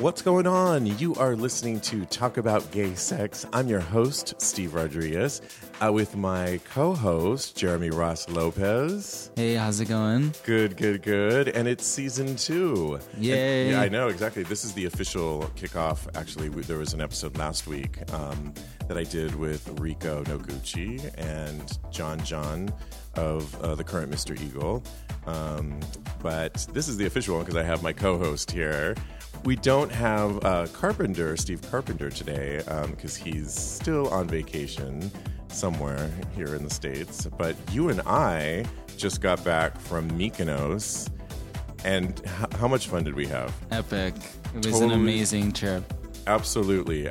What's going on? You are listening to Talk About Gay Sex. I'm your host, Steve Rodriguez, with my co-host, Jeremy Ross Lopez. Hey, how's it going? Good. And it's season 2. Yay. And, yeah, I know, exactly. This is the official kickoff. Actually, there was an episode last week that I did with Rico Noguchi and John of the current Mr. Eagle. But this is the official one because I have my co-host here. We don't have Steve Carpenter today, because he's still on vacation somewhere here in the States. But you and I just got back from Mykonos, and how much fun did we have? Epic. It was an amazing trip. Absolutely.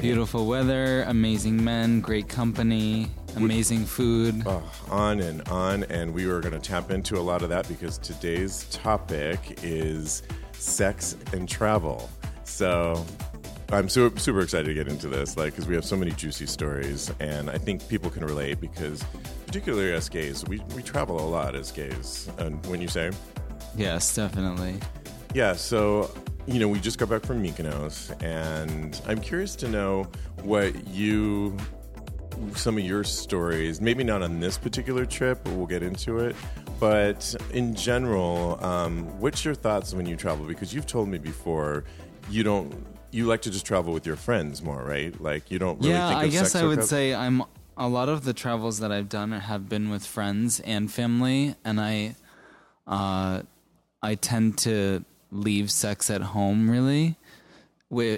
Beautiful weather, amazing men, great company, amazing food. On and on, and we were going to tap into a lot of that because today's topic is sex and travel. So I'm super excited to get into this, like, because we have so many juicy stories, and I think people can relate because, particularly as gays, we travel a lot as gays. And when you say, yes, definitely, yeah. So you know, we just got back from Mykonos, and I'm curious to know what some of your stories. Maybe not on this particular trip, but we'll get into it. But in general, what's your thoughts when you travel? Because you've told me before, you like to just travel with your friends more, right? Like you don't really think of sex. Yeah, I guess I would say a lot of the travels that I've done have been with friends and family, and I tend to leave sex at home, really,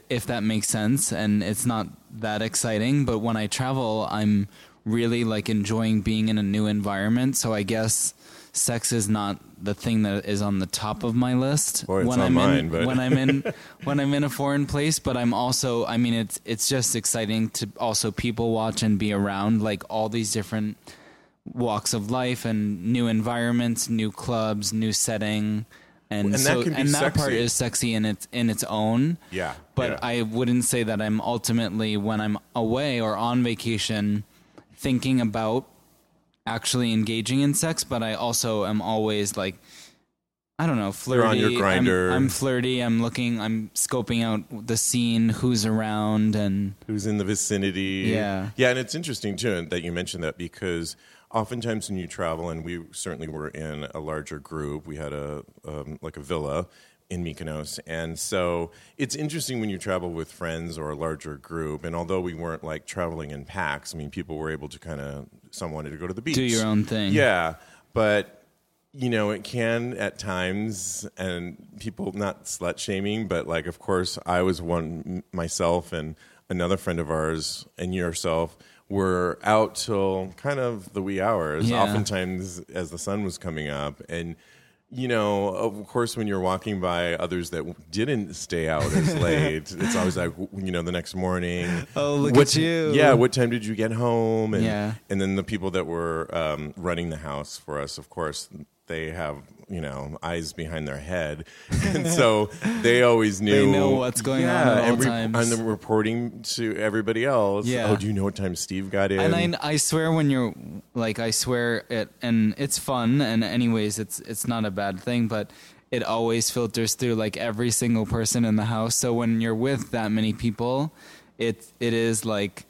if that makes sense. And it's not that exciting, but when I travel, I'm really like enjoying being in a new environment. So I guess sex is not the thing that is on the top of my list when I'm in a foreign place, but I'm also, I mean, it's just exciting to also people watch and be around like all these different walks of life and new environments, new clubs, new setting. And so, that part is sexy in its own. Yeah. But yeah. I wouldn't say that I'm ultimately, when I'm away or on vacation, thinking about actually engaging in sex, but I also am always like, I don't know, flirty. You're on your Grindr. I'm flirty. I'm scoping out the scene, who's around and who's in the vicinity. Yeah. Yeah. And it's interesting too that you mentioned that, because oftentimes when you travel, and we certainly were in a larger group, we had a villa in Mykonos. And so it's interesting when you travel with friends or a larger group. And although we weren't like traveling in packs, I mean, people were able to some wanted to go to the beach. Do your own thing. Yeah. But, you know, it can at times, and people, not slut shaming, but like, of course, I was one myself, and another friend of ours and yourself were out till kind of the wee hours, oftentimes as the sun was coming up. And you know, of course, when you're walking by others that didn't stay out as late, it's always like, you know, the next morning. Oh, look at you. Yeah, what time did you get home? And, and then the people that were running the house for us, of course, they have, you know, eyes behind their head. And so they always knew. They know what's going on at all times. And then reporting to everybody else. Yeah. Oh, do you know what time Steve got in? And I swear when you're, like, I swear it, and it's fun. And anyways, it's not a bad thing, but it always filters through, like, every single person in the house. So when you're with that many people, it is, like,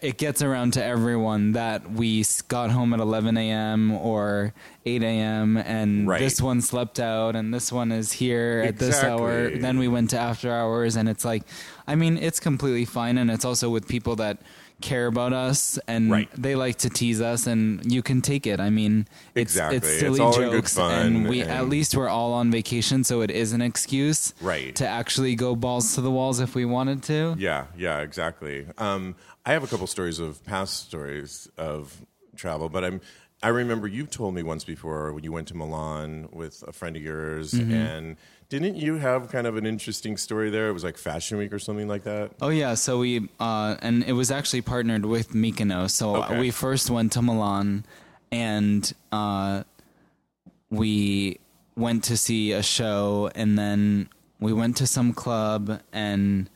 it gets around to everyone that we got home at 11 a.m. or 8 a.m. and right. this one slept out and this one is here exactly. at this hour. Then we went to after hours, and it's like, I mean, it's completely fine. And it's also with people that care about us and right. they like to tease us, and you can take it. I mean, exactly. it's silly, it's all jokes in good fun, and we at least we're all on vacation, so it is an excuse right. to actually go balls to the walls if we wanted to. Yeah, exactly. I have a couple stories of past stories of travel, but I remember you told me once before when you went to Milan with a friend of yours mm-hmm. and didn't you have kind of an interesting story there? It was like Fashion Week or something like that. Oh, yeah. So we, and it was actually partnered with Mykonos. So okay. we first went to Milan, and we went to see a show, and then we went to some club, and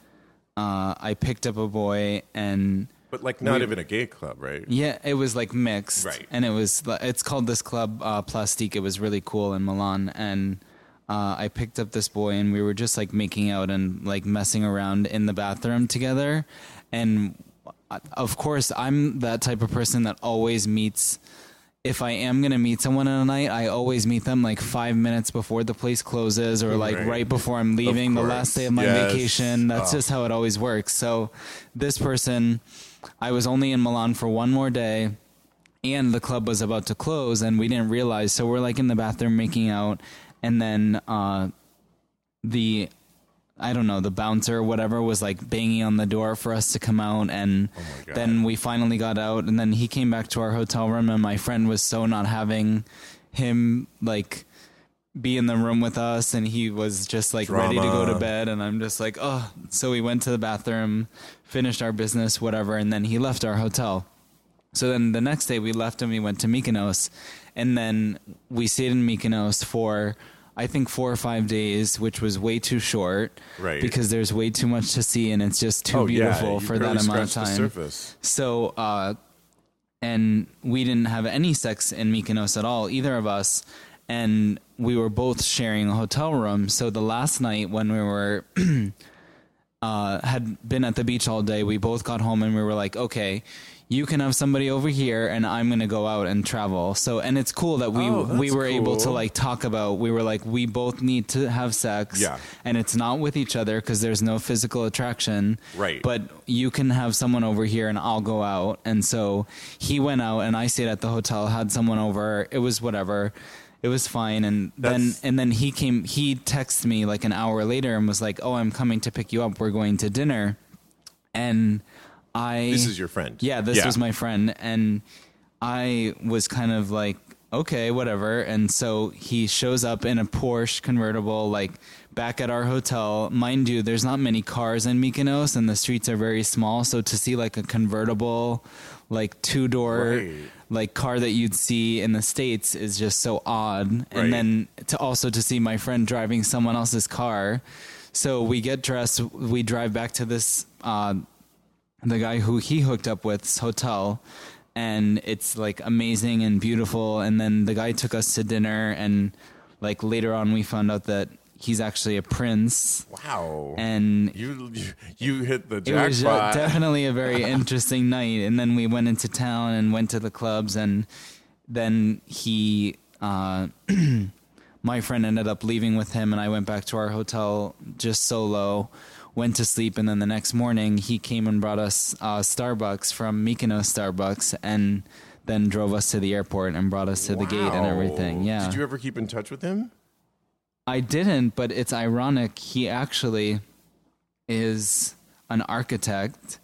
I picked up a boy, and... But like not even a gay club, right? Yeah, it was like mixed. Right. And it's called this club, Plastique. It was really cool in Milan, and... I picked up this boy, and we were just like making out and like messing around in the bathroom together. And of course, I'm that type of person that always meets. If I am going to meet someone in a night, I always meet them like 5 minutes before the place closes, or like right before I'm leaving the last day of my yes. vacation. That's just how it always works. So this person, I was only in Milan for one more day, and the club was about to close, and we didn't realize. So we're like in the bathroom making out. And then the bouncer or whatever was like banging on the door for us to come out. And then we finally got out, and then he came back to our hotel room, and my friend was so not having him like be in the room with us. And he was just like ready to go to bed. And I'm just like, oh, so we went to the bathroom, finished our business, whatever. And then he left our hotel. So then the next day we left and we went to Mykonos, and then we stayed in Mykonos for, I think, 4 or 5 days, which was way too short right. because there's way too much to see, and it's just too beautiful for that amount of time. So, and we didn't have any sex in Mykonos at all, either of us. And we were both sharing a hotel room. So the last night when we were... had been at the beach all day, we both got home, and we were like, okay, you can have somebody over here, and I'm going to go out and travel. So, and it's cool that we were able to like talk about, we were like, we both need to have sex and it's not with each other, 'cause there's no physical attraction. Right. But you can have someone over here, and I'll go out. And so he went out, and I stayed at the hotel, had someone over. It was whatever. It was fine. And then he came, he texted me like an hour later and was like, oh, I'm coming to pick you up. We're going to dinner. And this is your friend. Yeah. This was my friend. And I was kind of like, okay, whatever. And so he shows up in a Porsche convertible, like back at our hotel. Mind you, there's not many cars in Mykonos, and the streets are very small. So to see like a convertible, like two-door, like car that you'd see in the States is just so odd. And then to see my friend driving someone else's car. So we get dressed, we drive back to this, the guy who he hooked up with's hotel, and it's like amazing and beautiful. And then the guy took us to dinner, and like later on we found out that he's actually a prince. Wow. And you hit the jackpot. It was definitely a very interesting night. And then we went into town and went to the clubs, and then he, my friend ended up leaving with him, and I went back to our hotel just solo, went to sleep. And then the next morning he came and brought us Starbucks from Mykonos Starbucks, and then drove us to the airport and brought us to the gate and everything. Yeah. Did you ever keep in touch with him? I didn't, but it's ironic. He actually is an architect,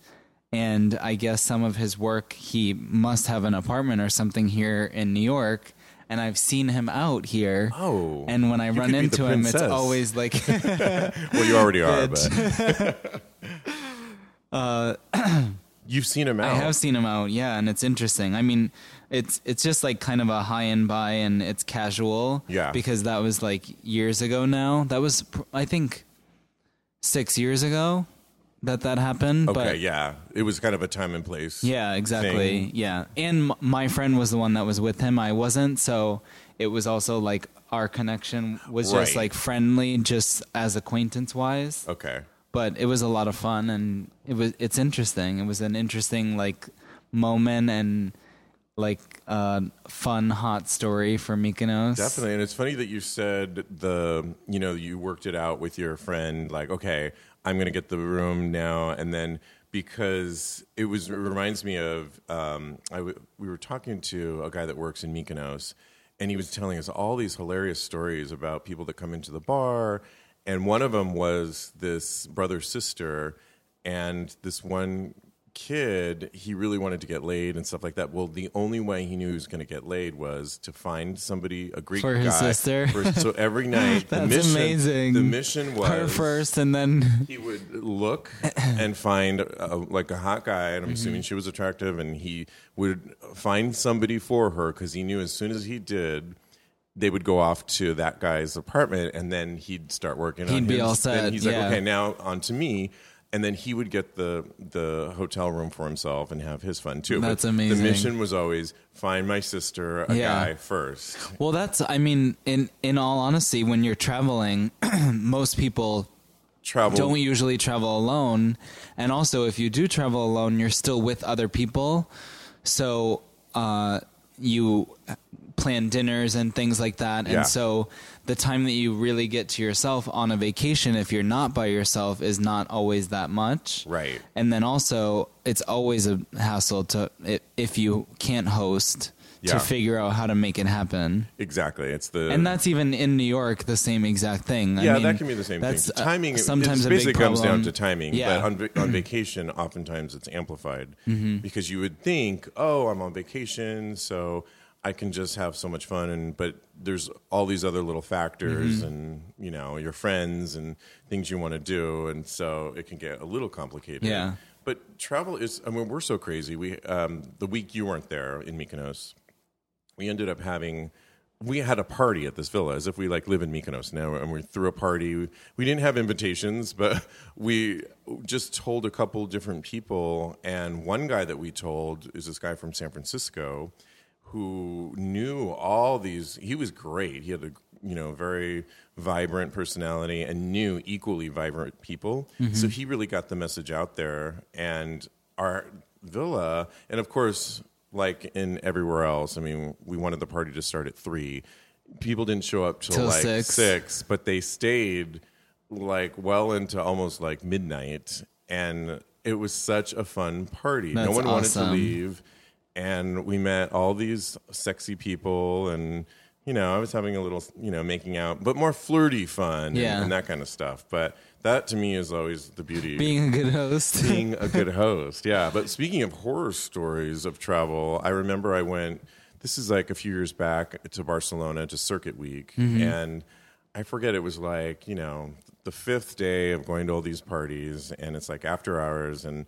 and I guess some of his work, he must have an apartment or something here in New York, and I've seen him out here. Oh. And when I run into him, it's always like... Well, you already are, but... You've seen him out. I have seen him out, yeah, and it's interesting. I mean... It's just like kind of a high and buy, and it's casual. Yeah. Because that was like years ago now. That was, I think, 6 years ago that happened. Okay, but yeah. It was kind of a time and place. Yeah, exactly. Thing. Yeah. And my friend was the one that was with him. I wasn't. So it was also like our connection was just like friendly, just as acquaintance wise. Okay. But it was a lot of fun, and it's interesting. It was an interesting moment and fun, hot story for Mykonos. Definitely. And it's funny that you said you worked it out with your friend, okay, I'm going to get the room now. And then because it reminds me of, we were talking to a guy that works in Mykonos, and he was telling us all these hilarious stories about people that come into the bar. And one of them was this brother-sister, and this one kid, he really wanted to get laid and stuff like that. Well, the only way he knew he was going to get laid was to find somebody, a Greek guy. For his sister? So every night, that's amazing. The mission was... her first, and then... he would look and find a hot guy, and I'm assuming she was attractive, and he would find somebody for her, because he knew as soon as he did... they would go off to that guy's apartment, and then he'd start working on him. He'd be all set. Then he's okay, now on to me. And then he would get the hotel room for himself and have his fun, too. That's amazing. The mission was always, find my sister a guy first. Well, in all honesty, when you're traveling, most people don't usually travel alone. And also, if you do travel alone, you're still with other people. So you... plan dinners and things like that. And so the time that you really get to yourself on a vacation, if you're not by yourself, is not always that much. Right. And then also it's always a hassle to, if you can't host, to figure out how to make it happen. Exactly. And that's even in New York, the same exact thing. That can be the same thing. Timing, sometimes basically comes down to timing. Yeah. But on vacation, oftentimes it's amplified because you would think, oh, I'm on vacation, so... I can just have so much fun, but there's all these other little factors and, your friends and things you want to do, and so it can get a little complicated. Yeah. But travel is, we're so crazy. We the week you weren't there in Mykonos, we ended up we had a party at this villa, as if we live in Mykonos now, and we threw a party. We didn't have invitations, but we just told a couple different people, and one guy that we told is this guy from San Francisco, who knew all these. He was great. He had a very vibrant personality and knew equally vibrant people. Mm-hmm. So he really got the message out there. And our villa, and of course, in everywhere else, we wanted the party to start at 3. People didn't show up till 6, but they stayed well into almost midnight. And it was such a fun party. That's no one awesome. Wanted to leave. And we met all these sexy people, and, I was having a little, making out, but more flirty fun and that kind of stuff. But that, to me, is always the beauty. Being a good host. Being a good host, yeah. But speaking of horror stories of travel, I remember I went, this is a few years back, to Barcelona to Circuit Week. Mm-hmm. And I forget, it was the 5th day of going to all these parties, and it's after hours, and...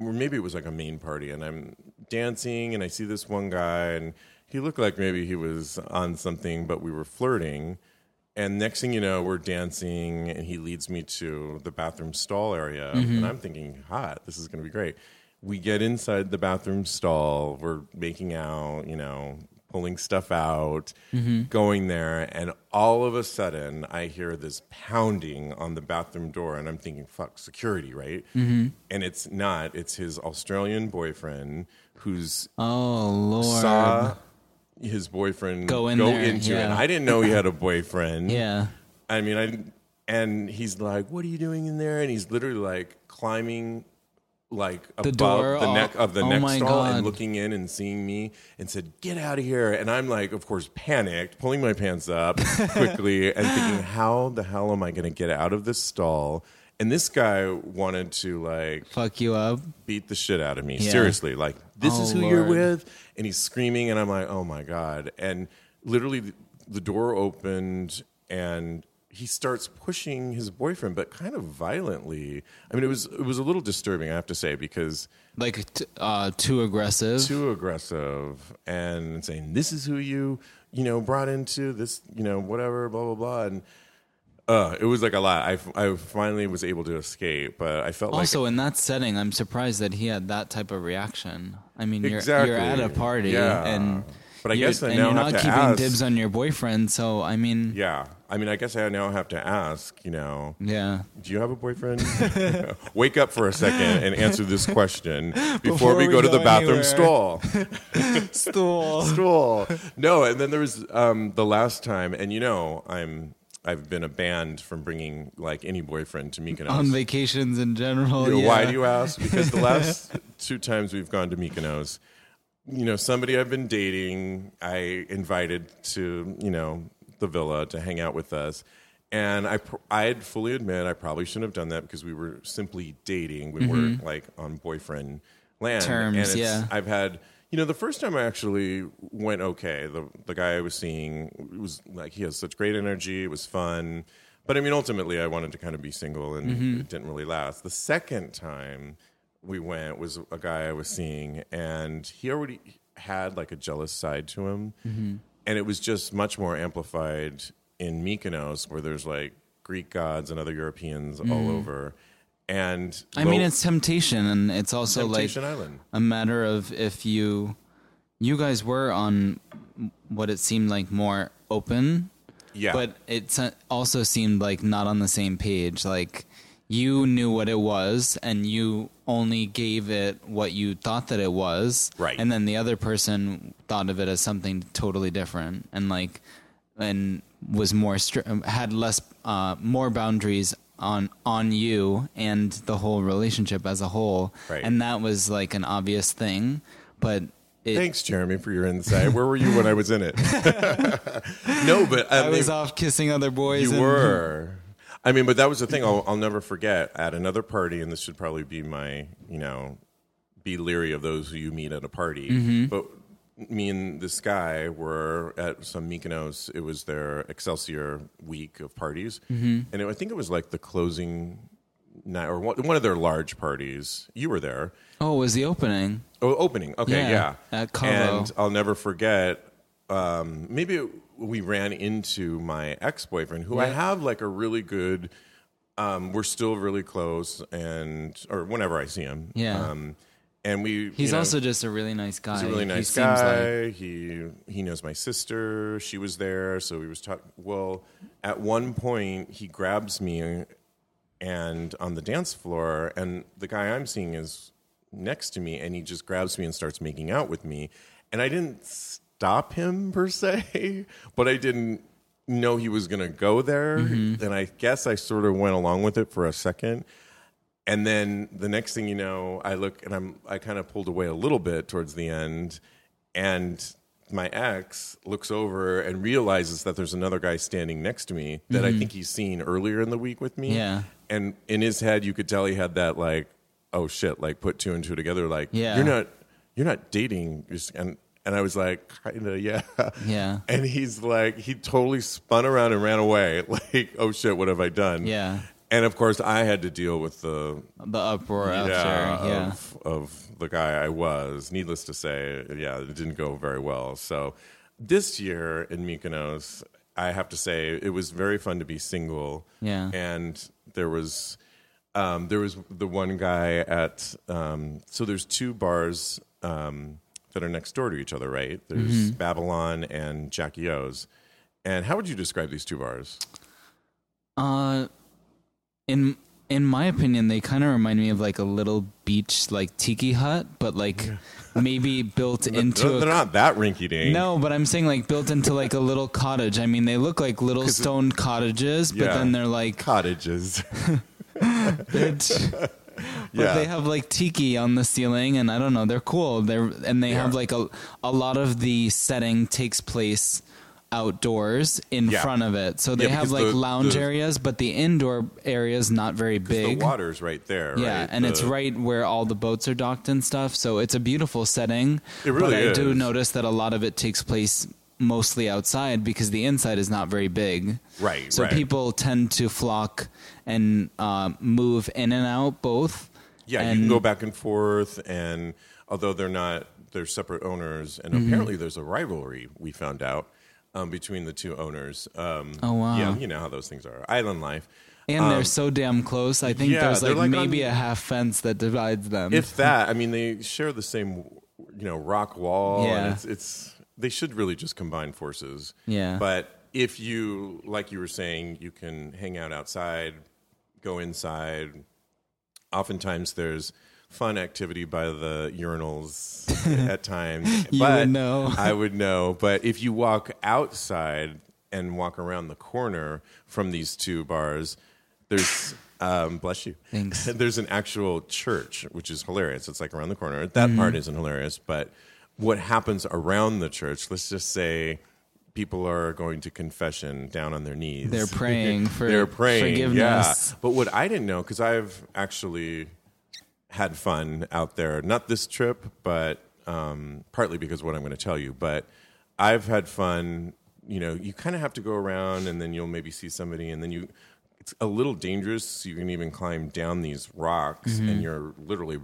or maybe it was a main party, and I'm dancing, and I see this one guy, and he looked like maybe he was on something, but we were flirting. And next thing you know, we're dancing, and he leads me to the bathroom stall area, and I'm thinking, hot, this is going to be great. We get inside the bathroom stall, we're making out, pulling stuff out, going there, and all of a sudden I hear this pounding on the bathroom door, and I'm thinking, fuck, security, right? Mm-hmm. And it's not. It's his Australian boyfriend who's saw his boyfriend go into it. And I didn't know he had a boyfriend. And he's like, what are you doing in there? And he's literally climbing above the neck of the stall and looking in and seeing me, and said, get out of here. And I'm of course panicked, pulling my pants up quickly and thinking, how the hell am I going to get out of this stall? And this guy wanted to fuck you up, beat the shit out of me. Yeah. Seriously. This is who you're with. And he's screaming, and I'm oh my God. And literally the door opened, and he starts pushing his boyfriend, but kind of violently. It was a little disturbing, I have to say, because... too aggressive? Too aggressive. And saying, this is who you, brought into this, whatever, blah, blah, blah. And it was a lot. I finally was able to escape, but I felt Also, in that setting, I'm surprised that he had that type of reaction. You're at a party, and... But I guess I now have to ask. And you're not keeping dibs on your boyfriend, so I mean... Yeah. I mean, I guess I now have to ask, you know... Yeah. Do you have a boyfriend? Wake up for a second and answer this question before we go to the bathroom stall. No, and then there was the last time, and you know, I've been banned from bringing like any boyfriend to Mykonos. On vacations in general, you know, yeah. Why do you ask? Because the last two times we've gone to Mykonos, you know, somebody I've been dating, I invited to, you know, the villa to hang out with us. And I'd fully admit I probably shouldn't have done that because we were simply dating. We weren't like on boyfriend land. Terms, and I've had... You know, the first time I actually went okay. The guy I was seeing was like, he has such great energy. It was fun. But I mean, ultimately, I wanted to kind of be single, and it didn't really last. The second time we went was a guy I was seeing, and he already had like a jealous side to him. And it was just much more amplified in Mykonos, where there's like Greek gods and other Europeans all over. And I mean, it's temptation, and it's also like Island. A matter of if you guys were on what it seemed like more open, but it also seemed like not on the same page. Like you knew what it was, and you only gave it what you thought that it was, right? And then the other person thought of it as something totally different, and like, and was more had less, more boundaries on you and the whole relationship as a whole. Right. And that was like an obvious thing, but thanks, Jeremy, for your insight. Where were you when I was in it? No, but I was off kissing other boys. You were. I mean, but that was the thing I'll never forget at another party. And this should probably be my, you know, be leery of those who you meet at a party, but me and this guy were at some Mykonos. It was their Excelsior week of parties. And I think it was like the closing night or one of their large parties. You were there. Oh, it was the opening. Oh, opening. Okay, yeah. At Cabo. And I'll never forget, maybe we ran into my ex-boyfriend, who I have like a really good, we're still really close, and or whenever I see him. And he's also just a really nice guy. He's a really nice guy. Like... He knows my sister. She was there, so he was talking. Well, at one point, he grabs me and on the dance floor, and the guy I'm seeing is next to me, and he just grabs me and starts making out with me. And I didn't stop him, per se, but I didn't know he was going to go there. And I guess I sort of went along with it for a second. And then the next thing you know, I look and I kind of pulled away a little bit towards the end, and my ex looks over and realizes that there's another guy standing next to me that I think he's seen earlier in the week with me. Yeah. And in his head, you could tell he had that like, oh shit, like put two and two together. Like you're not dating. And I was like, kinda, yeah. Yeah. And he's like, he totally spun around and ran away. Like, oh shit, what have I done? Yeah. And, of course, I had to deal with the uproar after, of the guy I was. Needless to say, it didn't go very well. So this year in Mykonos, I have to say it was very fun to be single. Yeah. And there was the one guy at so there's two bars that are next door to each other, right? There's Babylon and Jackie O's. And how would you describe these two bars? In my opinion, they kind of remind me of like a little beach, like tiki hut, but like maybe built into. They're not that rinky dink. No, but I'm saying like built into like a little cottage. I mean, they look like little stone cottages, but then they're like cottages. But they have like tiki on the ceiling, and I don't know, they're cool. They have like a lot of the setting takes place outdoors in front of it, so they have like lounge areas, but the indoor area is not very big. The water's right there, right? And it's right where all the boats are docked and stuff, so it's a beautiful setting. It really is. But I do notice that a lot of it takes place mostly outside because the inside is not very big. Right. So people tend to flock and move in and out both. Yeah, and you can go back and forth, and although they're separate owners, and apparently there's a rivalry, we found out. Between the two owners. Oh, wow. Yeah, you know how those things are. Island life. And they're so damn close. I think there's like maybe a half fence that divides them. If that, I mean, they share the same, you know, rock wall. Yeah. And it's they should really just combine forces. Yeah. But if you, like you were saying, you can hang out outside, go inside. Oftentimes there's fun activity by the urinals at times. You but would know. I would know. But if you walk outside and walk around the corner from these two bars, there's... bless you. Thanks. There's an actual church, which is hilarious. It's like around the corner. That part isn't hilarious, but what happens around the church, let's just say people are going to confession down on their knees. They're praying for forgiveness. Yeah. But what I didn't know, because I've actually had fun out there, not this trip, but partly because of what I'm going to tell you, but I've had fun. You know, you kind of have to go around and then you'll maybe see somebody and then you... It's a little dangerous. You can even climb down these rocks, and you're literally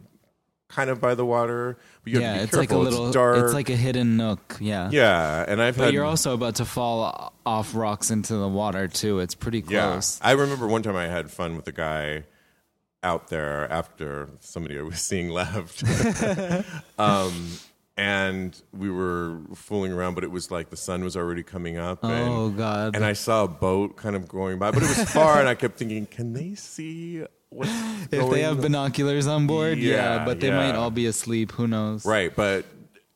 kind of by the water. But you have to be careful. Like a little, it's dark. It's like a hidden nook. Yeah, yeah. And I've but you're also about to fall off rocks into the water too. It's pretty close. Yeah. I remember one time I had fun with a guy out there after somebody I was seeing left, and we were fooling around, but it was like the sun was already coming up. Oh, God. And I saw a boat kind of going by, but it was far, and I kept thinking, can they see what's going on? If they have binoculars on board, but they might all be asleep. Who knows? Right, but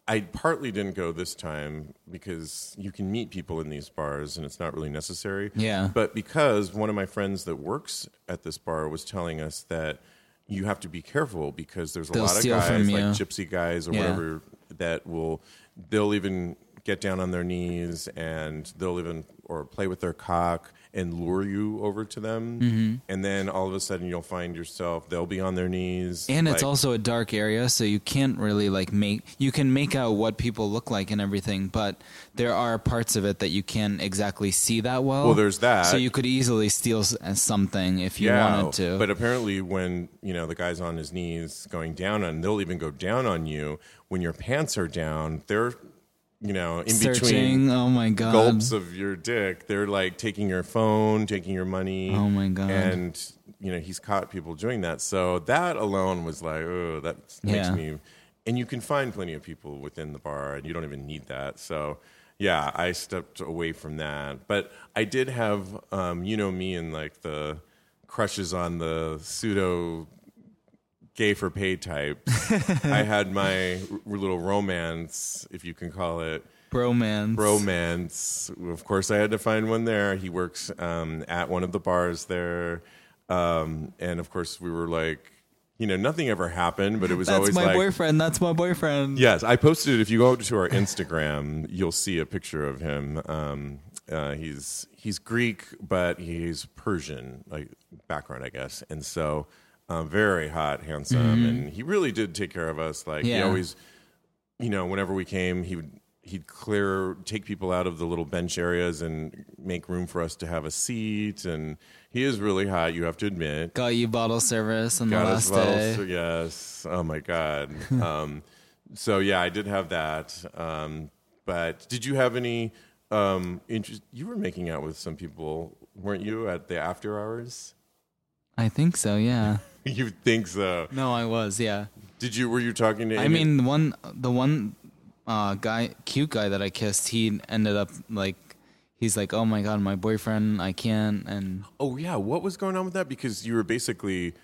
I partly didn't go this time because you can meet people in these bars, and it's not really necessary. Yeah. But because one of my friends that works at this bar was telling us that you have to be careful because there's a lot of guys, like gypsy guys or whatever... that will, they'll even get down on their knees and they'll even, or play with their cock and lure you over to them. Mm-hmm. And then all of a sudden you'll find yourself, they'll be on their knees. And like, it's also a dark area, so you can't really like make, you can make out what people look like and everything, but there are parts of it that you can't exactly see that well. Well, there's that. So you could easily steal something if you wanted to. But apparently when, you know, the guy's on his knees going down on, they'll even go down on you. When your pants are down, they're, you know, in between gulps of your dick, they're like taking your phone, taking your money. Oh, my God. And, you know, he's caught people doing that. So that alone was like, oh, that makes me. And you can find plenty of people within the bar, and you don't even need that. So, yeah, I stepped away from that. But I did have, you know, me and like the crushes on the pseudo gay for pay type. I had my little romance, if you can call it. Bromance. Of course, I had to find one there. He works at one of the bars there. And, of course, we were like, you know, nothing ever happened, but it was always like... That's my boyfriend. Yes, I posted it. If you go to our Instagram, you'll see a picture of him. He's Greek, but he's Persian, like background, I guess. And so... very hot, handsome, and he really did take care of us. Like he always, you know, whenever we came, he'd take people out of the little bench areas and make room for us to have a seat. And he is really hot, you have to admit. Got you bottle service on the last day. Yes. Oh my God. So yeah, I did have that. But did you have any interest? You were making out with some people, weren't you, at the after hours? I think so. Yeah. You think so? No, I was. Yeah. Were you talking to? I mean, the one guy, cute guy that I kissed, he ended up like, he's like, oh my God, my boyfriend, I can't. And oh yeah, what was going on with that? Because you were basically,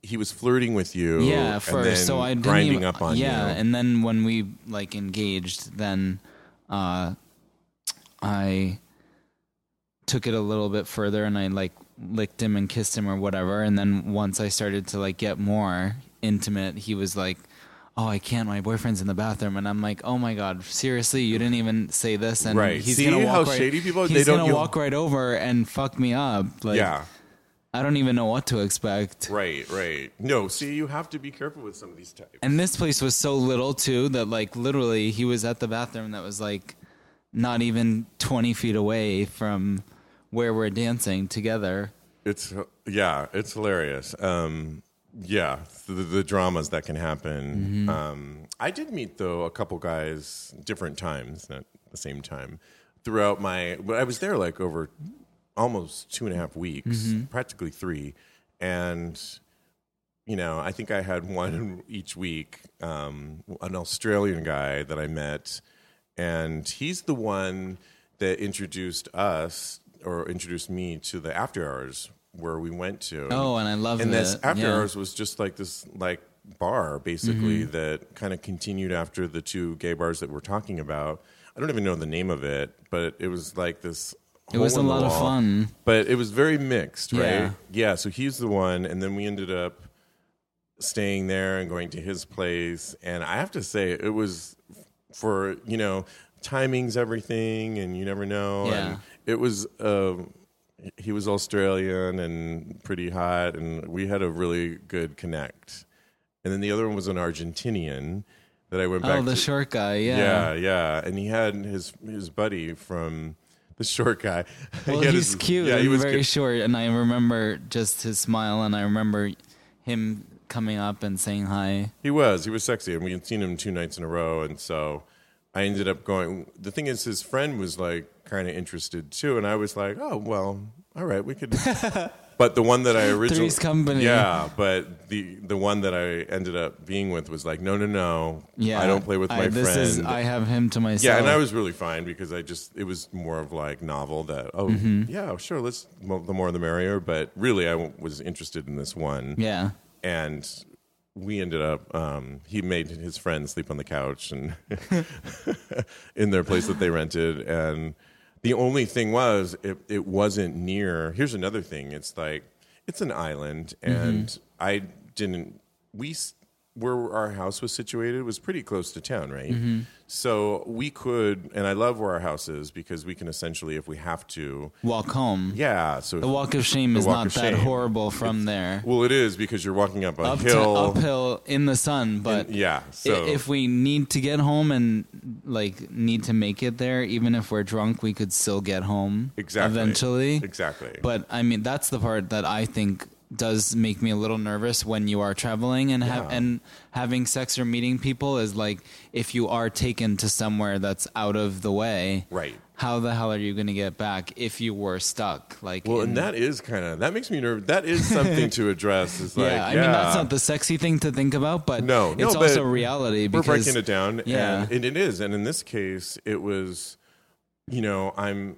he was flirting with you. Yeah, first. And then so I didn't grinding even, up on you. Yeah, and then when we like engaged, then I took it a little bit further, and I like licked him and kissed him or whatever. And then once I started to like get more intimate, he was like, oh, I can't, my boyfriend's in the bathroom. And I'm like, oh my God, seriously, you didn't even say this? And right. He's see gonna walk how right, shady people he's they gonna don't walk right over and fuck me up. Like, yeah, I don't even know what to expect. Right. No, see, you have to be careful with some of these types. And this place was so little too that like literally he was at the bathroom that was like not even 20 feet away from where we're dancing together. It's hilarious. The dramas that can happen. Mm-hmm. I did meet though a couple guys different times, not the same time. But I was there like over almost 2.5 weeks, practically 3, and you know I think I had one each week. An Australian guy that I met. And he's the one that introduced us or introduced me to the after hours where we went to. Oh, and I love that. And this after hours was just like this like bar basically that kind of continued after the two gay bars that we're talking about. I don't even know the name of it, but it was like this. It was a lot of fun. But it was very mixed, right? Yeah, so he's the one. And then we ended up staying there and going to his place. And I have to say, it was for, you know, timing's everything and you never know. Yeah. And it was, he was Australian and pretty hot. And we had a really good connect. And then the other one was an Argentinian that I went back to. Oh, the short guy, yeah. Yeah, yeah. And he had his buddy from... The short guy. Well, he's cute. Yeah, he was very short. And I remember just his smile, and I remember him coming up and saying hi. He was sexy, and we had seen him two nights in a row. And so I ended up going. The thing is, his friend was like kind of interested too, and I was like, oh, well, all right, we could. But the one that I originally Three's Company. Yeah, but the one that I ended up being with was like, no. Yeah, I don't play with my friend. I have him to myself. Yeah, and I was really fine because it was more of like novel that, yeah, sure, let's, the more the merrier. But really, I was interested in this one. Yeah. And we ended up, he made his friend sleep on the couch and in their place that they rented. And the only thing was, it wasn't near. Here's another thing. It's like, it's an island, and I didn't, where our house was situated was pretty close to town, right? Mm-hmm. So we could, and I love where our house is because we can essentially, if we have to. Walk home. Yeah. So the walk of shame is not that horrible from there. Well, it is because you're walking up a hill. Uphill in the sun, but yeah. So if we need to get home and like need to make it there, even if we're drunk, we could still get home. Exactly. Eventually. Exactly. But I mean, that's the part that I think does make me a little nervous when you are traveling and having sex or meeting people is like if you are taken to somewhere that's out of the way, right? How the hell are you going to get back if you were stuck? Like, well, and that is kind of that makes me nervous. That is something to address. Is like, I mean, that's not the sexy thing to think about, but it's also reality. We're breaking it down, and it is. And in this case, it was, you know, I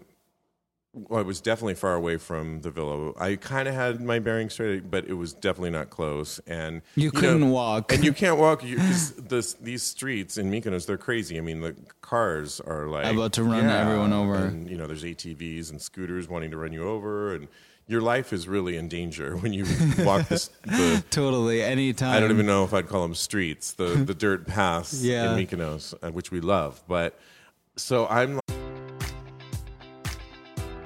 was definitely far away from the villa. I kind of had my bearing straight, but it was definitely not close. And you couldn't walk. And you can't walk. These streets in Mykonos, they're crazy. I mean, the cars are like... about to run everyone over. And, you know, there's ATVs and scooters wanting to run you over. And your life is really in danger when you walk the totally, anytime. I don't even know if I'd call them streets. The dirt paths in Mykonos, which we love. But so I'm...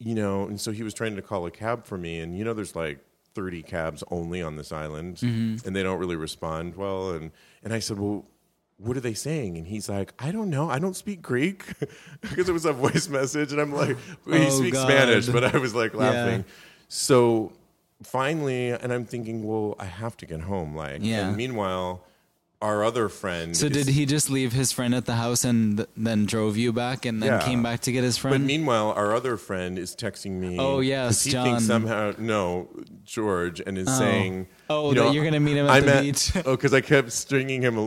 You know, and so he was trying to call a cab for me, and you know, there's like 30 cabs only on this island, and they don't really respond well. And I said, well, what are they saying? And he's like, I don't know, I don't speak Greek, because it was a voice message, and I'm like, well, he speaks Spanish, but I was like laughing. So finally, and I'm thinking, well, I have to get home. Like, and meanwhile, our other friend. So did he just leave his friend at the house and then drove you back and then came back to get his friend? But meanwhile, our other friend is texting me. Oh, yes, John. He thinks somehow, George, and is saying... Oh, you know, that you're going to meet him at the beach. Oh, because I kept not stringing him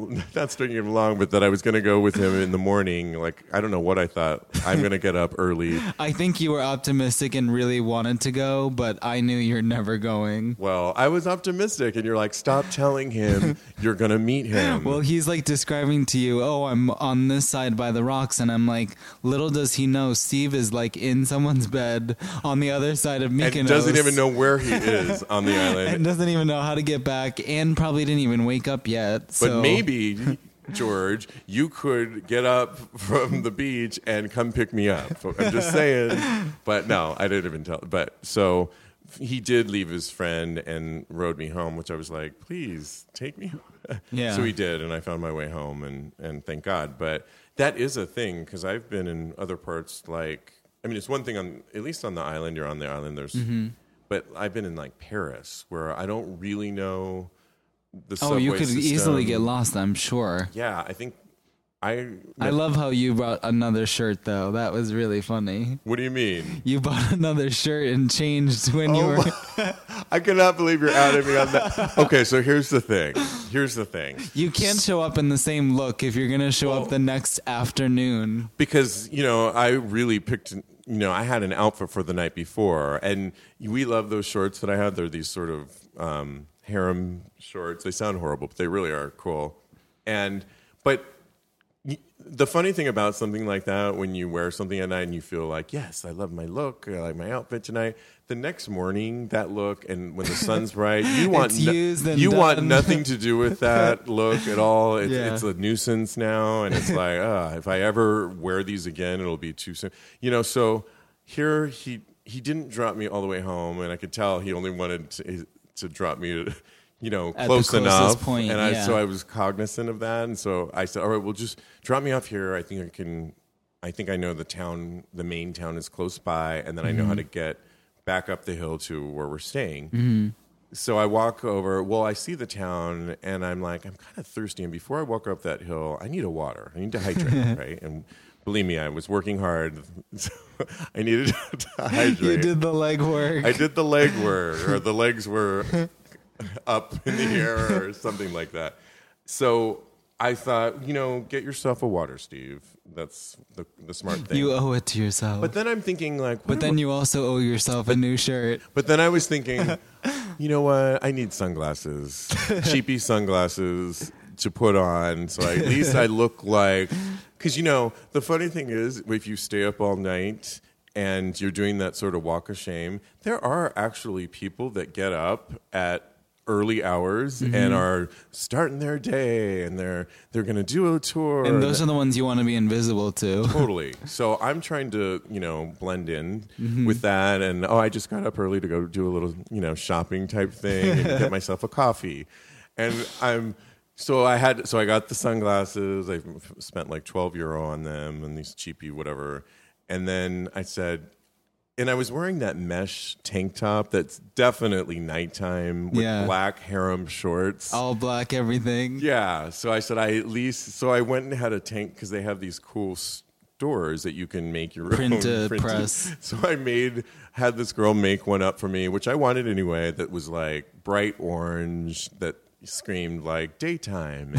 along, but that I was going to go with him in the morning. Like, I don't know what I thought. I'm going to get up early. I think you were optimistic and really wanted to go, but I knew you're never going. Well, I was optimistic, and you're like, stop telling him you're going to meet him. Well, he's like describing to you, oh, I'm on this side by the rocks. And I'm like, little does he know, Steve is like in someone's bed on the other side of Mykonos. And doesn't even know where he is on the island. And doesn't even know how to get back, and probably didn't even wake up yet. So. But maybe, George, you could get up from the beach and come pick me up. I'm just saying. But no, I didn't even tell. But so he did leave his friend and rode me home, which I was like, please take me home. Yeah. So he did, and I found my way home, and thank God. But that is a thing, because I've been in other parts, like, I mean, it's one thing, at least on the island, you're on the island, there's... Mm-hmm. But I've been in like Paris, where I don't really know the subway system. Oh, you could easily get lost, I'm sure. Yeah, I think I love how you brought another shirt, though. That was really funny. What do you mean? You bought another shirt and changed when you were... I cannot believe you're out of me on that. Okay, so here's the thing. You can't show up in the same look if you're going to show up the next afternoon. Because, you know, I really picked... You know, I had an outfit for the night before, and we love those shorts that I had. They're these sort of harem shorts. They sound horrible, but they really are cool. But the funny thing about something like that, when you wear something at night and you feel like, yes, I love my look, I like my outfit tonight, the next morning, that look, and when the sun's bright, you want nothing to do with that look at all. It's a nuisance now, and it's like, if I ever wear these again, it'll be too soon. You know, so here he didn't drop me all the way home, and I could tell he only wanted to drop me to, you know, at close enough. Point, and so I was cognizant of that. And so I said, all right, well, just drop me off here. I think I know the main town is close by. And then I know how to get back up the hill to where we're staying. Mm-hmm. So I walk over. Well, I see the town and I'm like, I'm kind of thirsty. And before I walk up that hill, I need I need to hydrate, right? And believe me, I was working hard. So I needed to hydrate. You did the leg work. I did the leg work, or the legs were... up in the air or something like that. So I thought, you know, get yourself a water, Steve. That's the smart thing. You owe it to yourself. But then I'm thinking like... But then you also owe yourself a new shirt. But then I was thinking, you know what? I need sunglasses. Cheapy sunglasses to put on. So at least I look like... Because, you know, the funny thing is, if you stay up all night... and you're doing that sort of walk of shame, there are actually people that get up at early hours and are starting their day, and they're going to do a tour. And those are the ones you want to be invisible to. Totally. So I'm trying to, you know, blend in with that. And, I just got up early to go do a little, you know, shopping type thing and get myself a coffee. And I got the sunglasses. I spent like 12 euro on them and these cheapy whatever. And then I said, and I was wearing that mesh tank top that's definitely nighttime with black harem shorts. All black everything. Yeah. So I said, I went and had a tank, because they have these cool stores that you can make your own. Printed press. So I had this girl make one up for me, which I wanted anyway, that was like bright orange, that screamed like daytime.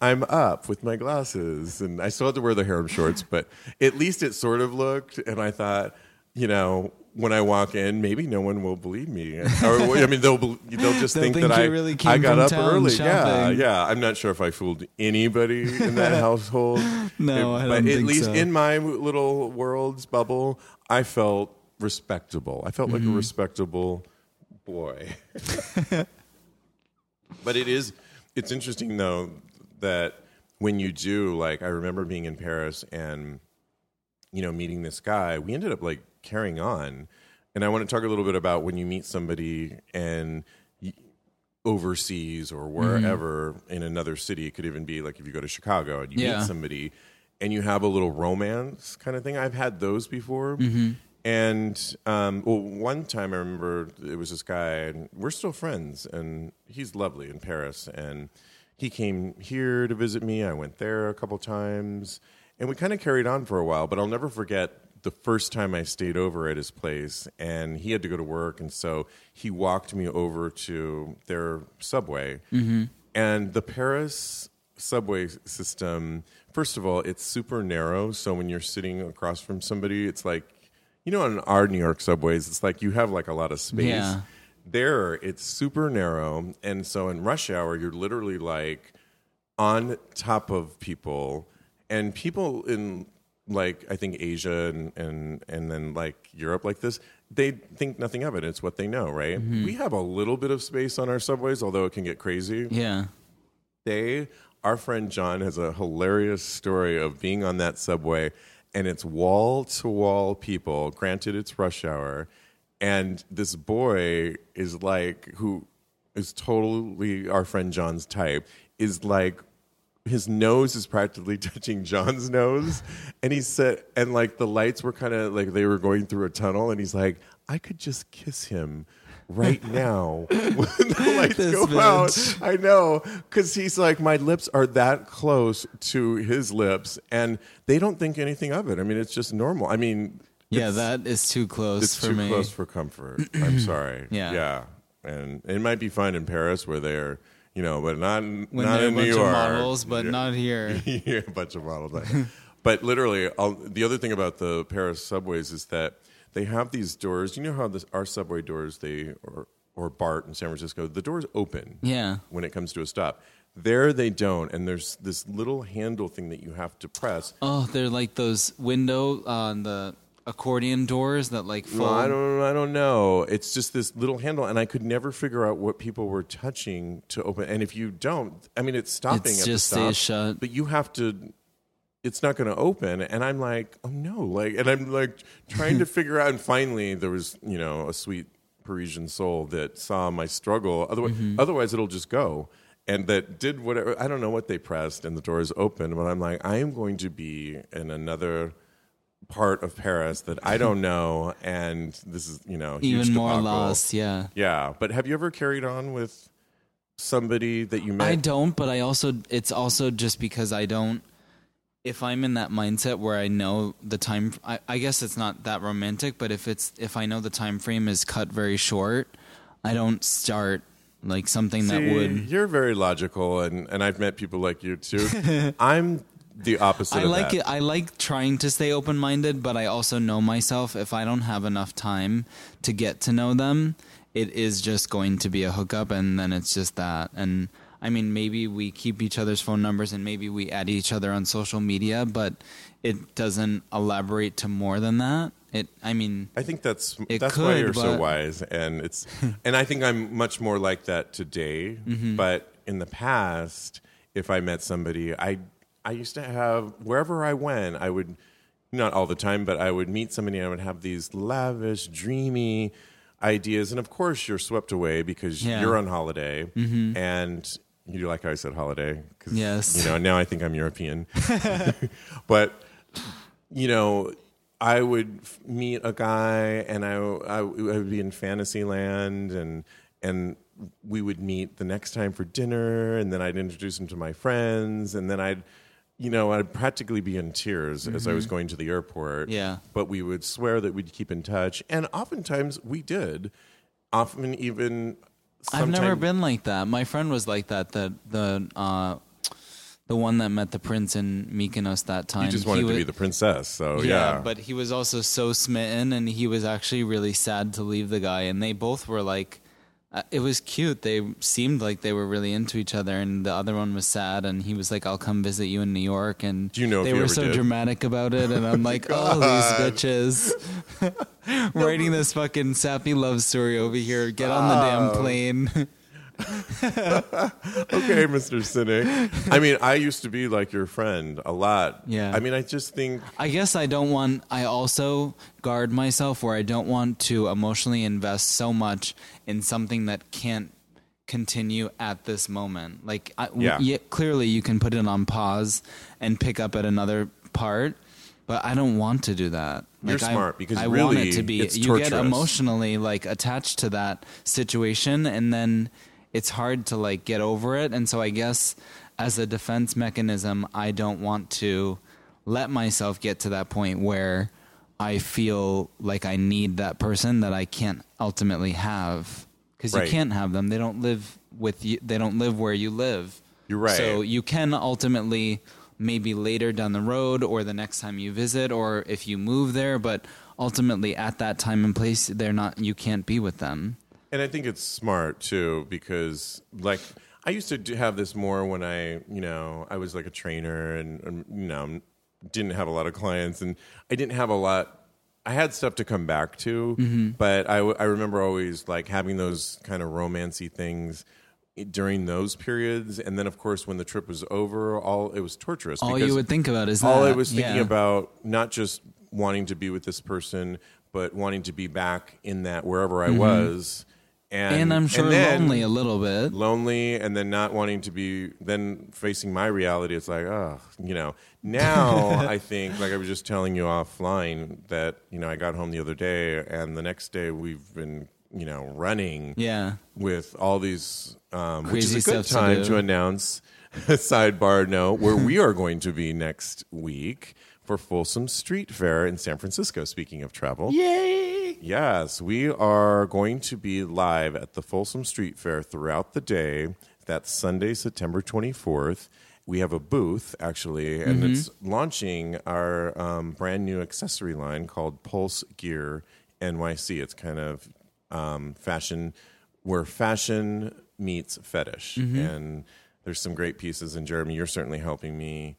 I'm up with my glasses, and I still had to wear the harem shorts, but at least it sort of looked, and I thought, you know, when I walk in, maybe no one will believe me. Or, I mean, they'll just think that I got up early. Shopping. Yeah. I'm not sure if I fooled anybody in that household. No, I don't think so. But at least in my little world's bubble, I felt respectable. I felt like a respectable boy. But it's interesting, though, that when you do, like, I remember being in Paris and, you know, meeting this guy, we ended up like carrying on. And I want to talk a little bit about when you meet somebody and overseas or wherever in another city. It could even be like if you go to Chicago and you meet somebody and you have a little romance kind of thing. I've had those before. Mm-hmm. And one time I remember it was this guy, and we're still friends, and he's lovely in Paris, and he came here to visit me. I went there a couple times, and we kind of carried on for a while, but I'll never forget the first time I stayed over at his place, and he had to go to work, and so he walked me over to their subway. Mm-hmm. And the Paris subway system, first of all, it's super narrow, so when you're sitting across from somebody, it's like, you know, on our New York subways, it's like you have like a lot of space. Yeah. There, it's super narrow, and so in rush hour, you're literally like on top of people, and people in... like, I think Asia and then, like, Europe like this, they think nothing of it. It's what they know, right? Mm-hmm. We have a little bit of space on our subways, although it can get crazy. Yeah. Our friend John has a hilarious story of being on that subway, and it's wall-to-wall people. Granted, it's rush hour. And this boy is, like, who is totally our friend John's type, is, like, his nose is practically touching John's nose. And he said, and like the lights were kind of like they were going through a tunnel. And he's like, I could just kiss him right now when the lights go out. I know. Because he's like, my lips are that close to his lips. And they don't think anything of it. I mean, it's just normal. I mean, yeah, that is too close for me. It's too close for comfort. I'm sorry. Yeah. And it might be fine in Paris where they're, you know, but not in New York. A bunch of models, but not here. Yeah, a bunch of models. But literally, the other thing about the Paris subways is that they have these doors. You know how our subway doors, or BART in San Francisco, the doors open when it comes to a stop. There they don't, and there's this little handle thing that you have to press. Oh, they're like those window on the... accordion doors that like fold. Well, I don't know. It's just this little handle, and I could never figure out what people were touching to open. And if you don't, I mean, it's stopping. It just stays shut. But you have to. It's not going to open. And I'm like, oh no! Like, and I'm like trying to figure out. And finally, there was a sweet Parisian soul that saw my struggle. Otherwise, it'll just go. And that did whatever. I don't know what they pressed, and the doors opened. But I'm like, I am going to be in another part of Paris that I don't know, and this is huge even more debacle. Lost. Yeah. But have you ever carried on with somebody that you met? I don't, but it's also just because I don't. If I'm in that mindset where I know the time, I guess it's not that romantic, but if I know the time frame is cut very short, I don't start. Like something that would. You're very logical, and I've met people like you too. I'm the opposite of that. I like trying to stay open-minded, but I also know myself. If I don't have enough time to get to know them, it is just going to be a hookup, and then it's just that. And, I mean, maybe we keep each other's phone numbers, and maybe we add each other on social media, but it doesn't elaborate to more than that. I think that's why you're so wise, and it's and I think I'm much more like that today. Mm-hmm. But in the past, if I met somebody, I used to have, wherever I went, I would, not all the time, but I would meet somebody and I would have these lavish, dreamy ideas. And of course, you're swept away because you're on holiday. Mm-hmm. And you like how I said holiday? 'Cause, now I think I'm European. But, I would meet a guy and I would be in Fantasyland and we would meet the next time for dinner, and then I'd introduce him to my friends, and then I'd practically be in tears as I was going to the airport. Yeah. But we would swear that we'd keep in touch, and oftentimes we did. Often even sometimes. I've never been like that. My friend was like that, the one that met the prince in Mykonos that time. He just wanted to be the princess, so yeah. But he was also so smitten, and he was actually really sad to leave the guy, and they both were like, it was cute. They seemed like they were really into each other, and the other one was sad, and he was like, I'll come visit you in New York, and they were so dramatic about it, and I'm like, oh, these bitches. Writing this fucking sappy love story over here. Get on the damn plane. Okay, Mr. Cynic. I mean, I used to be like your friend a lot. Yeah. I mean, I just think... I guess I also guard myself where I don't want to emotionally invest so much in something that can't continue at this moment. Like, clearly you can put it on pause and pick up at another part, but I don't want to do that. You're like smart because I really want it to be... You get emotionally like attached to that situation, and then... it's hard to like get over it. And so I guess as a defense mechanism, I don't want to let myself get to that point where I feel like I need that person that I can't ultimately have because you can't have them. They don't live with you. They don't live where you live. You're right. So you can ultimately maybe later down the road or the next time you visit or if you move there, but ultimately at that time and place, they're not, you can't be with them. And I think it's smart too, because like I used to have this more when I was like a trainer and didn't have a lot of clients and I didn't have a lot. I had stuff to come back to, but I remember always like having those kind of romancy things during those periods. And then of course, when the trip was over, it was torturous. All you would think about is all I was thinking about, not just wanting to be with this person, but wanting to be back in that wherever I was. And I'm sure lonely a little bit. Lonely and then not wanting to be, then facing my reality. It's like, now I think, like I was just telling you offline that, I got home the other day and the next day we've been, running with all these, which is a good time to announce a sidebar note where we are going to be next week for Folsom Street Fair in San Francisco. Speaking of travel. Yay! Yes, we are going to be live at the Folsom Street Fair throughout the day. That's Sunday, September 24th. We have a booth, actually, and it's launching our brand new accessory line called Pulse Gear NYC. It's kind of fashion, where fashion meets fetish. And there's some great pieces, and Jeremy, you're certainly helping me.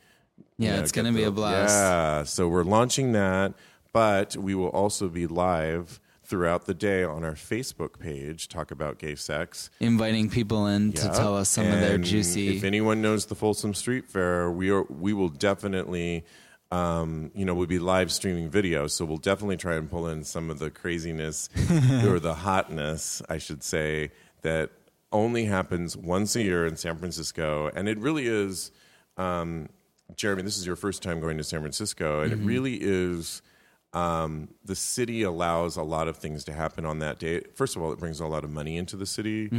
Yeah, it's going to be a blast. Yeah, so we're launching that. But we will also be live throughout the day on our Facebook page, Talk About Gay Sex. Inviting people in to tell us some of their juicy... If anyone knows the Folsom Street Fair, we will definitely, we'll be live streaming video. So we'll definitely try and pull in some of the craziness or the hotness, I should say, that only happens once a year in San Francisco. And it really is... Jeremy, this is your first time going to San Francisco. And it really is... the city allows a lot of things to happen on that day. First of all, it brings a lot of money into the city.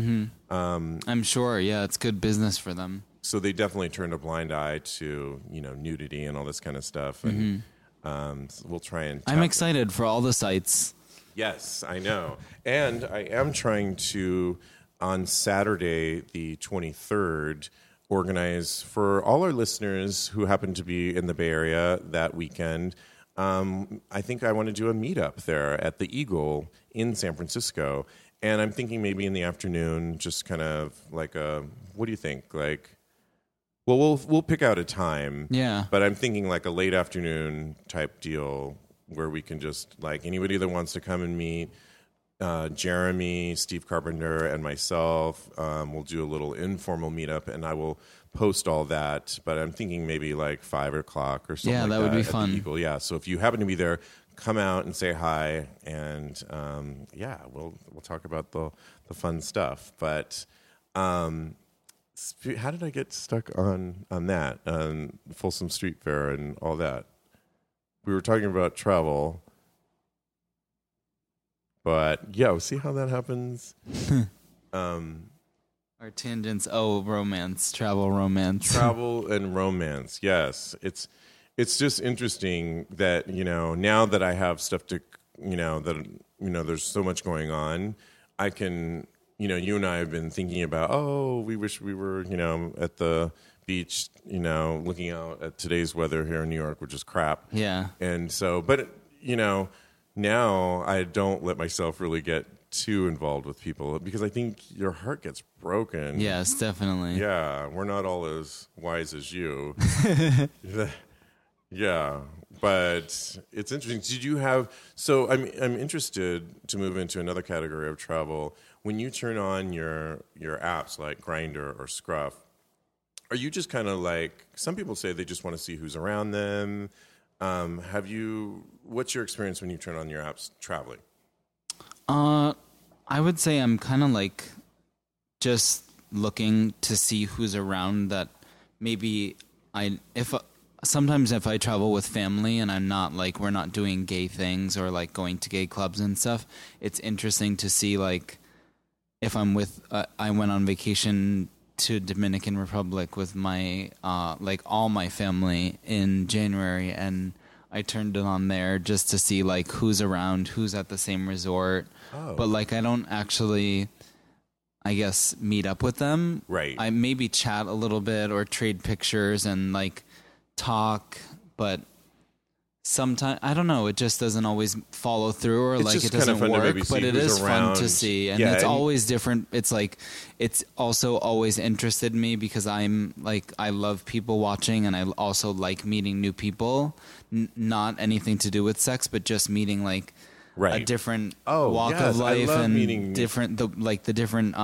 I'm sure. Yeah, it's good business for them. So they definitely turned a blind eye to, nudity and all this kind of stuff. And so we'll try and... I'm excited for all the sites. Yes, I know. And I am trying to, on Saturday, the 23rd, organize for all our listeners who happen to be in the Bay Area that weekend... I think I want to do a meetup there at the Eagle in San Francisco. And I'm thinking maybe in the afternoon, just kind of like a, what do you think? Like, well, we'll pick out a time. Yeah. But I'm thinking like a late afternoon type deal where we can just like anybody that wants to come and meet, Jeremy, Steve Carpenter, and myself. We'll do a little informal meetup and I will post all that, but I'm thinking maybe like 5 o'clock or something. Yeah, that would be fun. Eagle. Yeah, so if you happen to be there, come out and say hi, and we'll talk about the fun stuff. But how did I get stuck on that Folsom Street Fair and all that? We were talking about travel, but yeah, we'll see how that happens. Our tangents. Oh, romance, travel and romance. Yes, it's just interesting that now that I have stuff to there's so much going on. I can you and I have been thinking about we wish we were at the beach looking out at today's weather here in New York, which is crap. Yeah, and so but now I don't let myself really get too involved with people because I think your heart gets broken. Yes, definitely. Yeah, we're not all as wise as you. Yeah, but it's interesting. Did you have... So I'm interested to move into another category of travel. When you turn on your apps like Grindr or Scruff, are you just kind of like... Some people say they just want to see who's around them. What's your experience when you turn on your apps traveling? I would say I'm kind of like just looking to see who's around that maybe sometimes if I travel with family and I'm not like, we're not doing gay things or like going to gay clubs and stuff, it's interesting to see like if I'm with, I went on vacation to Dominican Republic with my, all my family in January and I turned it on there just to see like who's around, who's at the same resort. Oh. But like I don't actually, I guess, meet up with them. Right. I maybe chat a little bit or trade pictures and like talk, but sometimes I don't know. It just doesn't always follow through, or it's like it doesn't work. But it is around. Fun to see, and yeah, it's always different. It's like it's also always interested me because I'm like I love people watching, and I also like meeting new people. Not anything to do with sex, but just meeting like a different walk of life and different the different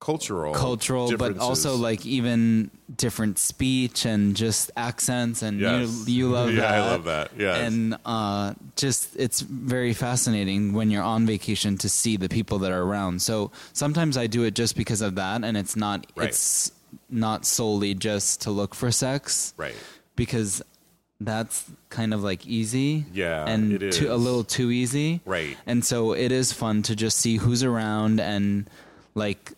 cultural, but also like even different speech and just accents. And you love that. Yeah, I love that. Yeah. And just, it's very fascinating when you're on vacation to see the people that are around. So sometimes I do it just because of that. And it's not, it's not solely just to look for sex. Right. Because that's kind of like easy. Yeah. And it is. A little too easy. Right. And so it is fun to just see who's around and like,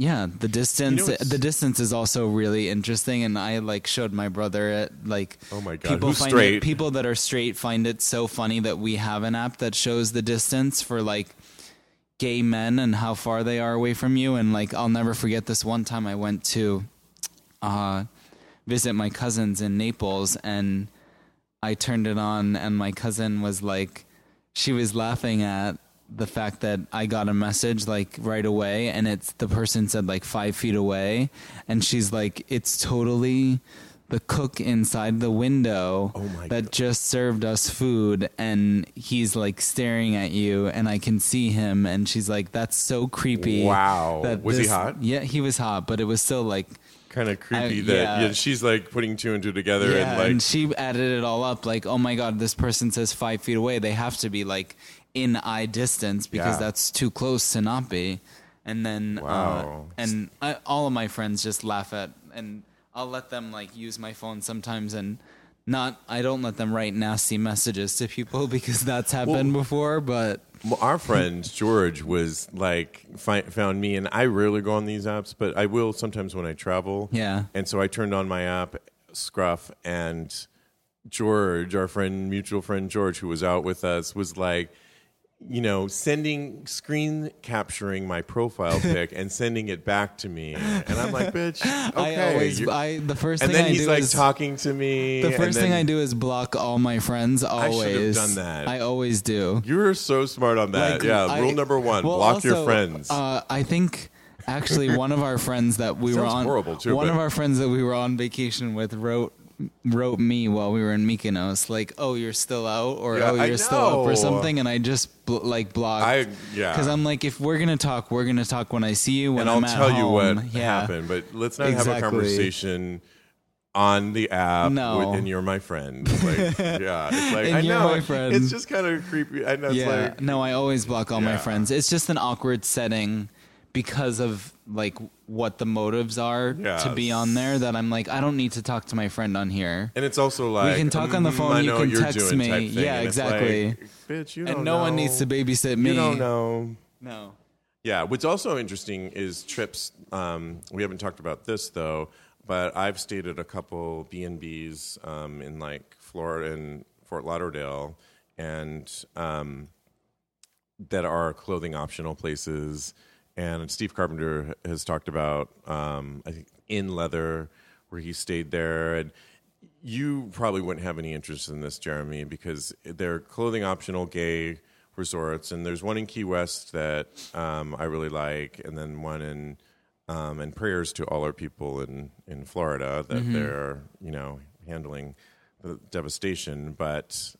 yeah, the distance. You know, the distance is also really interesting, and I like showed my brother it. Like, oh my god, people find it, people that are straight find it so funny that we have an app that shows the distance for like gay men and how far they are away from you. And like, I'll never forget this one time I went to visit my cousins in Naples, and I turned it on, and my cousin was like, she was laughing at the fact that I got a message like right away, and it's the person said like 5 feet away, and she's like, it's totally the cook inside the window that just served us food, and he's like staring at you, and I can see him. And she's like, that's so creepy. Wow. Was he hot? Yeah, he was hot, but it was still like kind of creepy she's like putting two and two together. Yeah, and like, and she added it all up like, oh my god, this person says 5 feet away. They have to be like in eye distance because that's too close to not be. And then and all of my friends just laugh at, and I'll let them like use my phone sometimes, and I don't let them write nasty messages to people because that's happened before. But our friend George was like found me, and I rarely go on these apps, but I will sometimes when I travel. Yeah. And so I turned on my app Scruff, and George, our friend, mutual friend George, who was out with us, was like, you know, capturing my profile pic and sending it back to me. And I'm like, bitch, okay. The first thing I do is... And then he's like talking to me. The first thing I do is block all my friends, always. I should have done that. I always do. You're so smart on that. Like, rule number one, block your friends. I think... Actually, one of our friends that we were on... horrible too. One of our friends that we were on vacation with wrote me while we were in Mykonos, like, oh, you're still out, or you're still up or something, and I just blocked. Because I'm like, if we're gonna talk, we're gonna talk when I see you, when I'm at home. And I'll tell you what happened, but let's not have a conversation on the app. No. And you're my friend. Like, yeah, it's like, I know, my friend. It's just kind of creepy. I know. Yeah, it's like, no, I always block all my friends. It's just an awkward setting because of like what the motives are to be on there, that I'm like, I don't need to talk to my friend on here. And it's also like, we can talk on the phone, you can text me. Yeah, and exactly. Like, bitch, you don't know. And no one needs to babysit me. You don't know. No. Yeah. What's also interesting is trips. We haven't talked about this though, but I've stayed at a couple B&Bs in like Florida and Fort Lauderdale, and that are clothing optional places. And Steve Carpenter has talked about, I think, In Leather, where he stayed there. And you probably wouldn't have any interest in this, Jeremy, because they're clothing-optional gay resorts. And there's one in Key West that I really like, and then one in, and prayers to all our people in Florida that they're, you know, handling the devastation. But...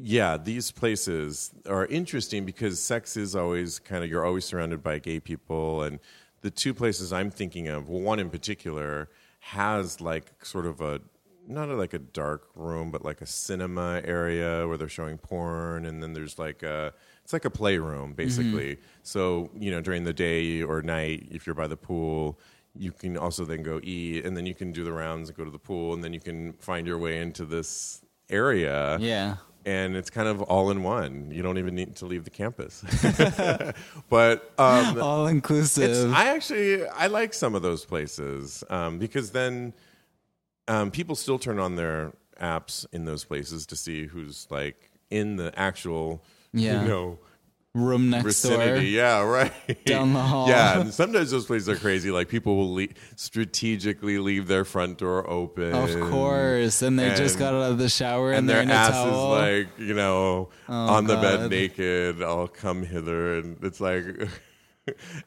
yeah, these places are interesting because sex is always kind of, you're always surrounded by gay people. And the two places I'm thinking of, one in particular, has like sort of a, not like a dark room, but like a cinema area where they're showing porn. And then there's like a, it's like a playroom basically. Mm-hmm. So, you know, during the day or night, if you're by the pool, you can also then go eat, and then you can do the rounds and go to the pool, and then you can find your way into this area. Yeah. And it's kind of all in one. You don't even need to leave the campus. But all inclusive. I like some of those places because then People still turn on their apps in those places to see who's like in the actual, you know, room next vicinity. Door. Yeah, right. Down the hall. Yeah, and sometimes those places are crazy. Like people will strategically leave their front door open. Of course. And they just got out of the shower and their ass is like, you know, on the bed naked. I'll come hither. And it's like,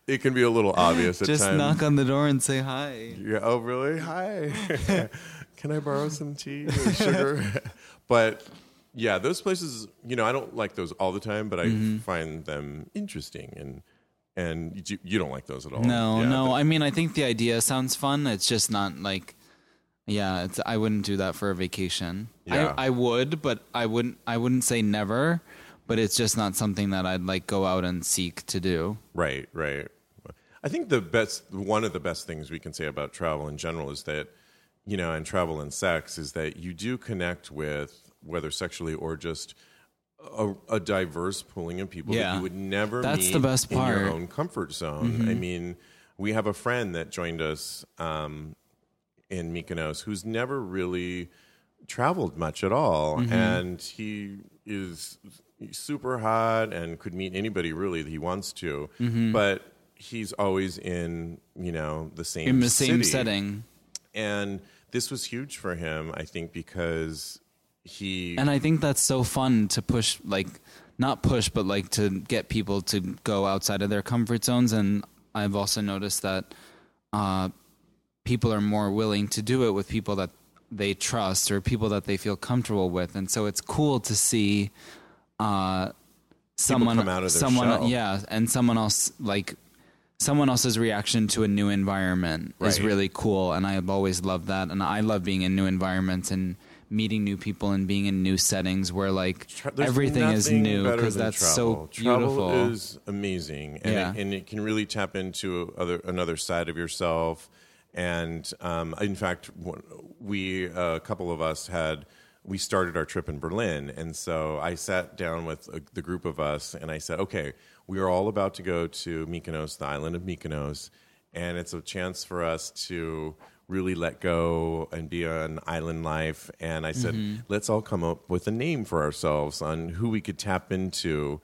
it can be a little obvious at times. Just knock on the door and say hi. Yeah. Oh, really? Hi. Can I borrow some tea or sugar? But... yeah, those places, you know, I don't like those all the time, but I find them interesting. And you don't like those at all. No. I mean, I think the idea sounds fun. It's just not like, I wouldn't do that for a vacation. Yeah. I would, but I wouldn't say never, but it's just not something that I'd like go out and seek to do. Right, right. I think one of the best things we can say about travel in general is that, you know, and travel and sex is that you do connect with, whether sexually or just a diverse pooling of people that you would never meet the best part. In your own comfort zone. Mm-hmm. I mean, we have a friend that joined us in Mykonos who's never really traveled much at all. Mm-hmm. And he is super hot and could meet anybody really that he wants to. Mm-hmm. But he's always in, you know, the same setting. And this was huge for him, I think, because... And I think that's so fun to push, like, not push, but like to get people to go outside of their comfort zones. And I've also noticed that people are more willing to do it with people that they trust or people that they feel comfortable with. And so it's cool to see someone come out of their shell. And someone else's reaction to a new environment is really cool. And I've always loved that. And I love being in new environments and meeting new people and being in new settings where like everything is new, because that's so beautiful. Travel is amazing, and it can really tap into another side of yourself. And in fact, we a couple of us we started our trip in Berlin, and so I sat down with the group of us, and I said, "Okay, we are all about to go to Mykonos, the island of Mykonos, and it's a chance for us to." Really let go and be on island life. And I said, let's all come up with a name for ourselves on who we could tap into.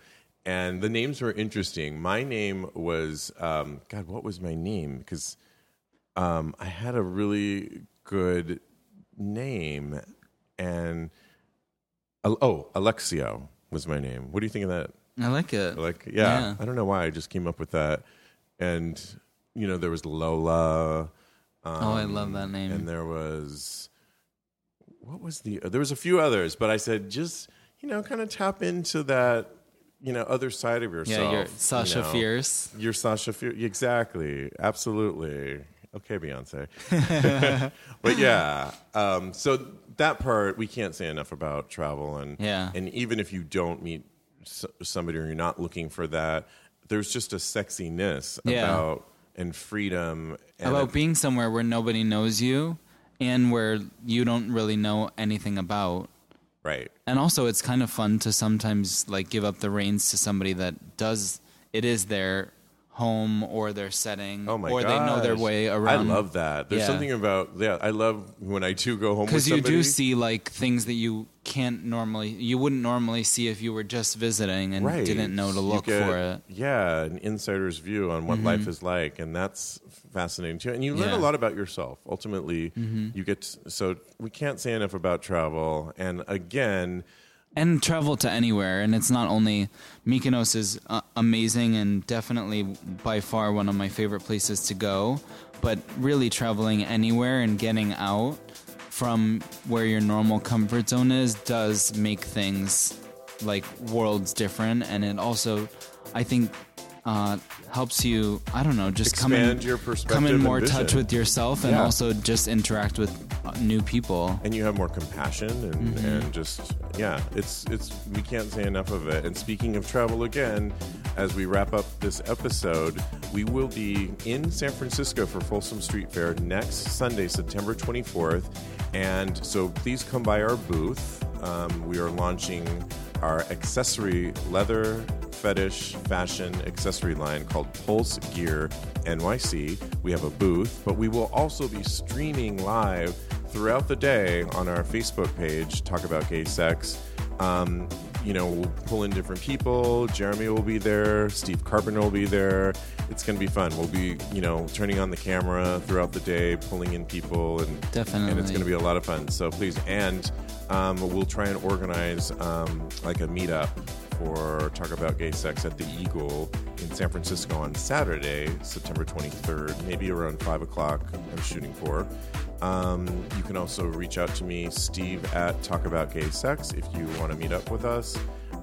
And the names were interesting. My name was, God, what was my name? Because I had a really good name. And, Alexio was my name. What do you think of that? I like it. Yeah. I don't know why I just came up with that. And, you know, there was Lola... I love that name. And there was, there was a few others, but I said, just, you know, kind of tap into that, you know, other side of yourself. Yeah, you're Sasha Fierce. You're Sasha Fierce. Exactly. Absolutely. Okay, Beyonce. But yeah. So that part, we can't say enough about travel. And even if you don't meet somebody or you're not looking for that, there's just a sexiness about and freedom. And about being somewhere where nobody knows you and where you don't really know anything about. Right. And also it's kind of fun to sometimes like give up the reins to somebody that it is their home or their setting they know their way around. I love that. There's something about, I love when I do go home with somebody. Because you do see like things that you wouldn't normally see if you were just visiting and didn't know to look for it. Yeah, an insider's view on what life is like, and that's fascinating too. And you learn a lot about yourself. Ultimately, you get so we can't say enough about travel. And again, and travel to anywhere. And it's not only Mykonos is amazing and definitely by far one of my favorite places to go, but really traveling anywhere and getting out from where your normal comfort zone is does make things like worlds different. And it also, I think, helps you, I don't know, just come in more touch with yourself and also just interact with new people. And you have more compassion and just, it's we can't say enough of it. And speaking of travel again, as we wrap up this episode, we will be in San Francisco for Folsom Street Fair next Sunday, September 24th. And so please come by our booth. We are launching our accessory leather fetish fashion accessory line called Pulse Gear NYC. We have a booth, but we will also be streaming live throughout the day on our Facebook page, Talk About Gay Sex. You know, we'll pull in different people. Jeremy will be there. Steve Carpenter will be there. It's going to be fun. We'll be, you know, turning on the camera throughout the day, pulling in people. And, definitely. And it's going to be a lot of fun. So please. And we'll try and organize like a meetup for Talk About Gay Sex at the Eagle in San Francisco on Saturday, September 23rd, maybe around 5 o'clock I'm shooting for. You can also reach out to me, Steve, at Talk About Gay Sex if you want to meet up with us.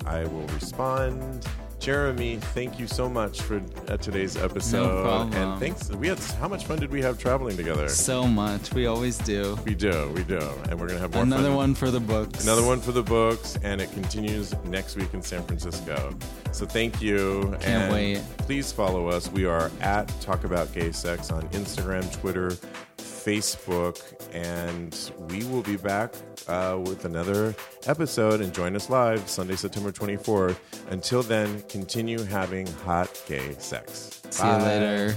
I will respond. Jeremy, thank you so much for today's episode. No problem. And thanks. We had how much fun did we have traveling together? So much. We always do. We do. And we're going to have more another fun. One for the books. Another one for the books. And it continues next week in San Francisco. So thank you. Can't wait. Please follow us. We are at Talk About Gay Sex on Instagram, Twitter, Facebook. And we will be back with another episode. And join us live Sunday, September 24th. Until then, continue having hot gay sex. Bye. See you later.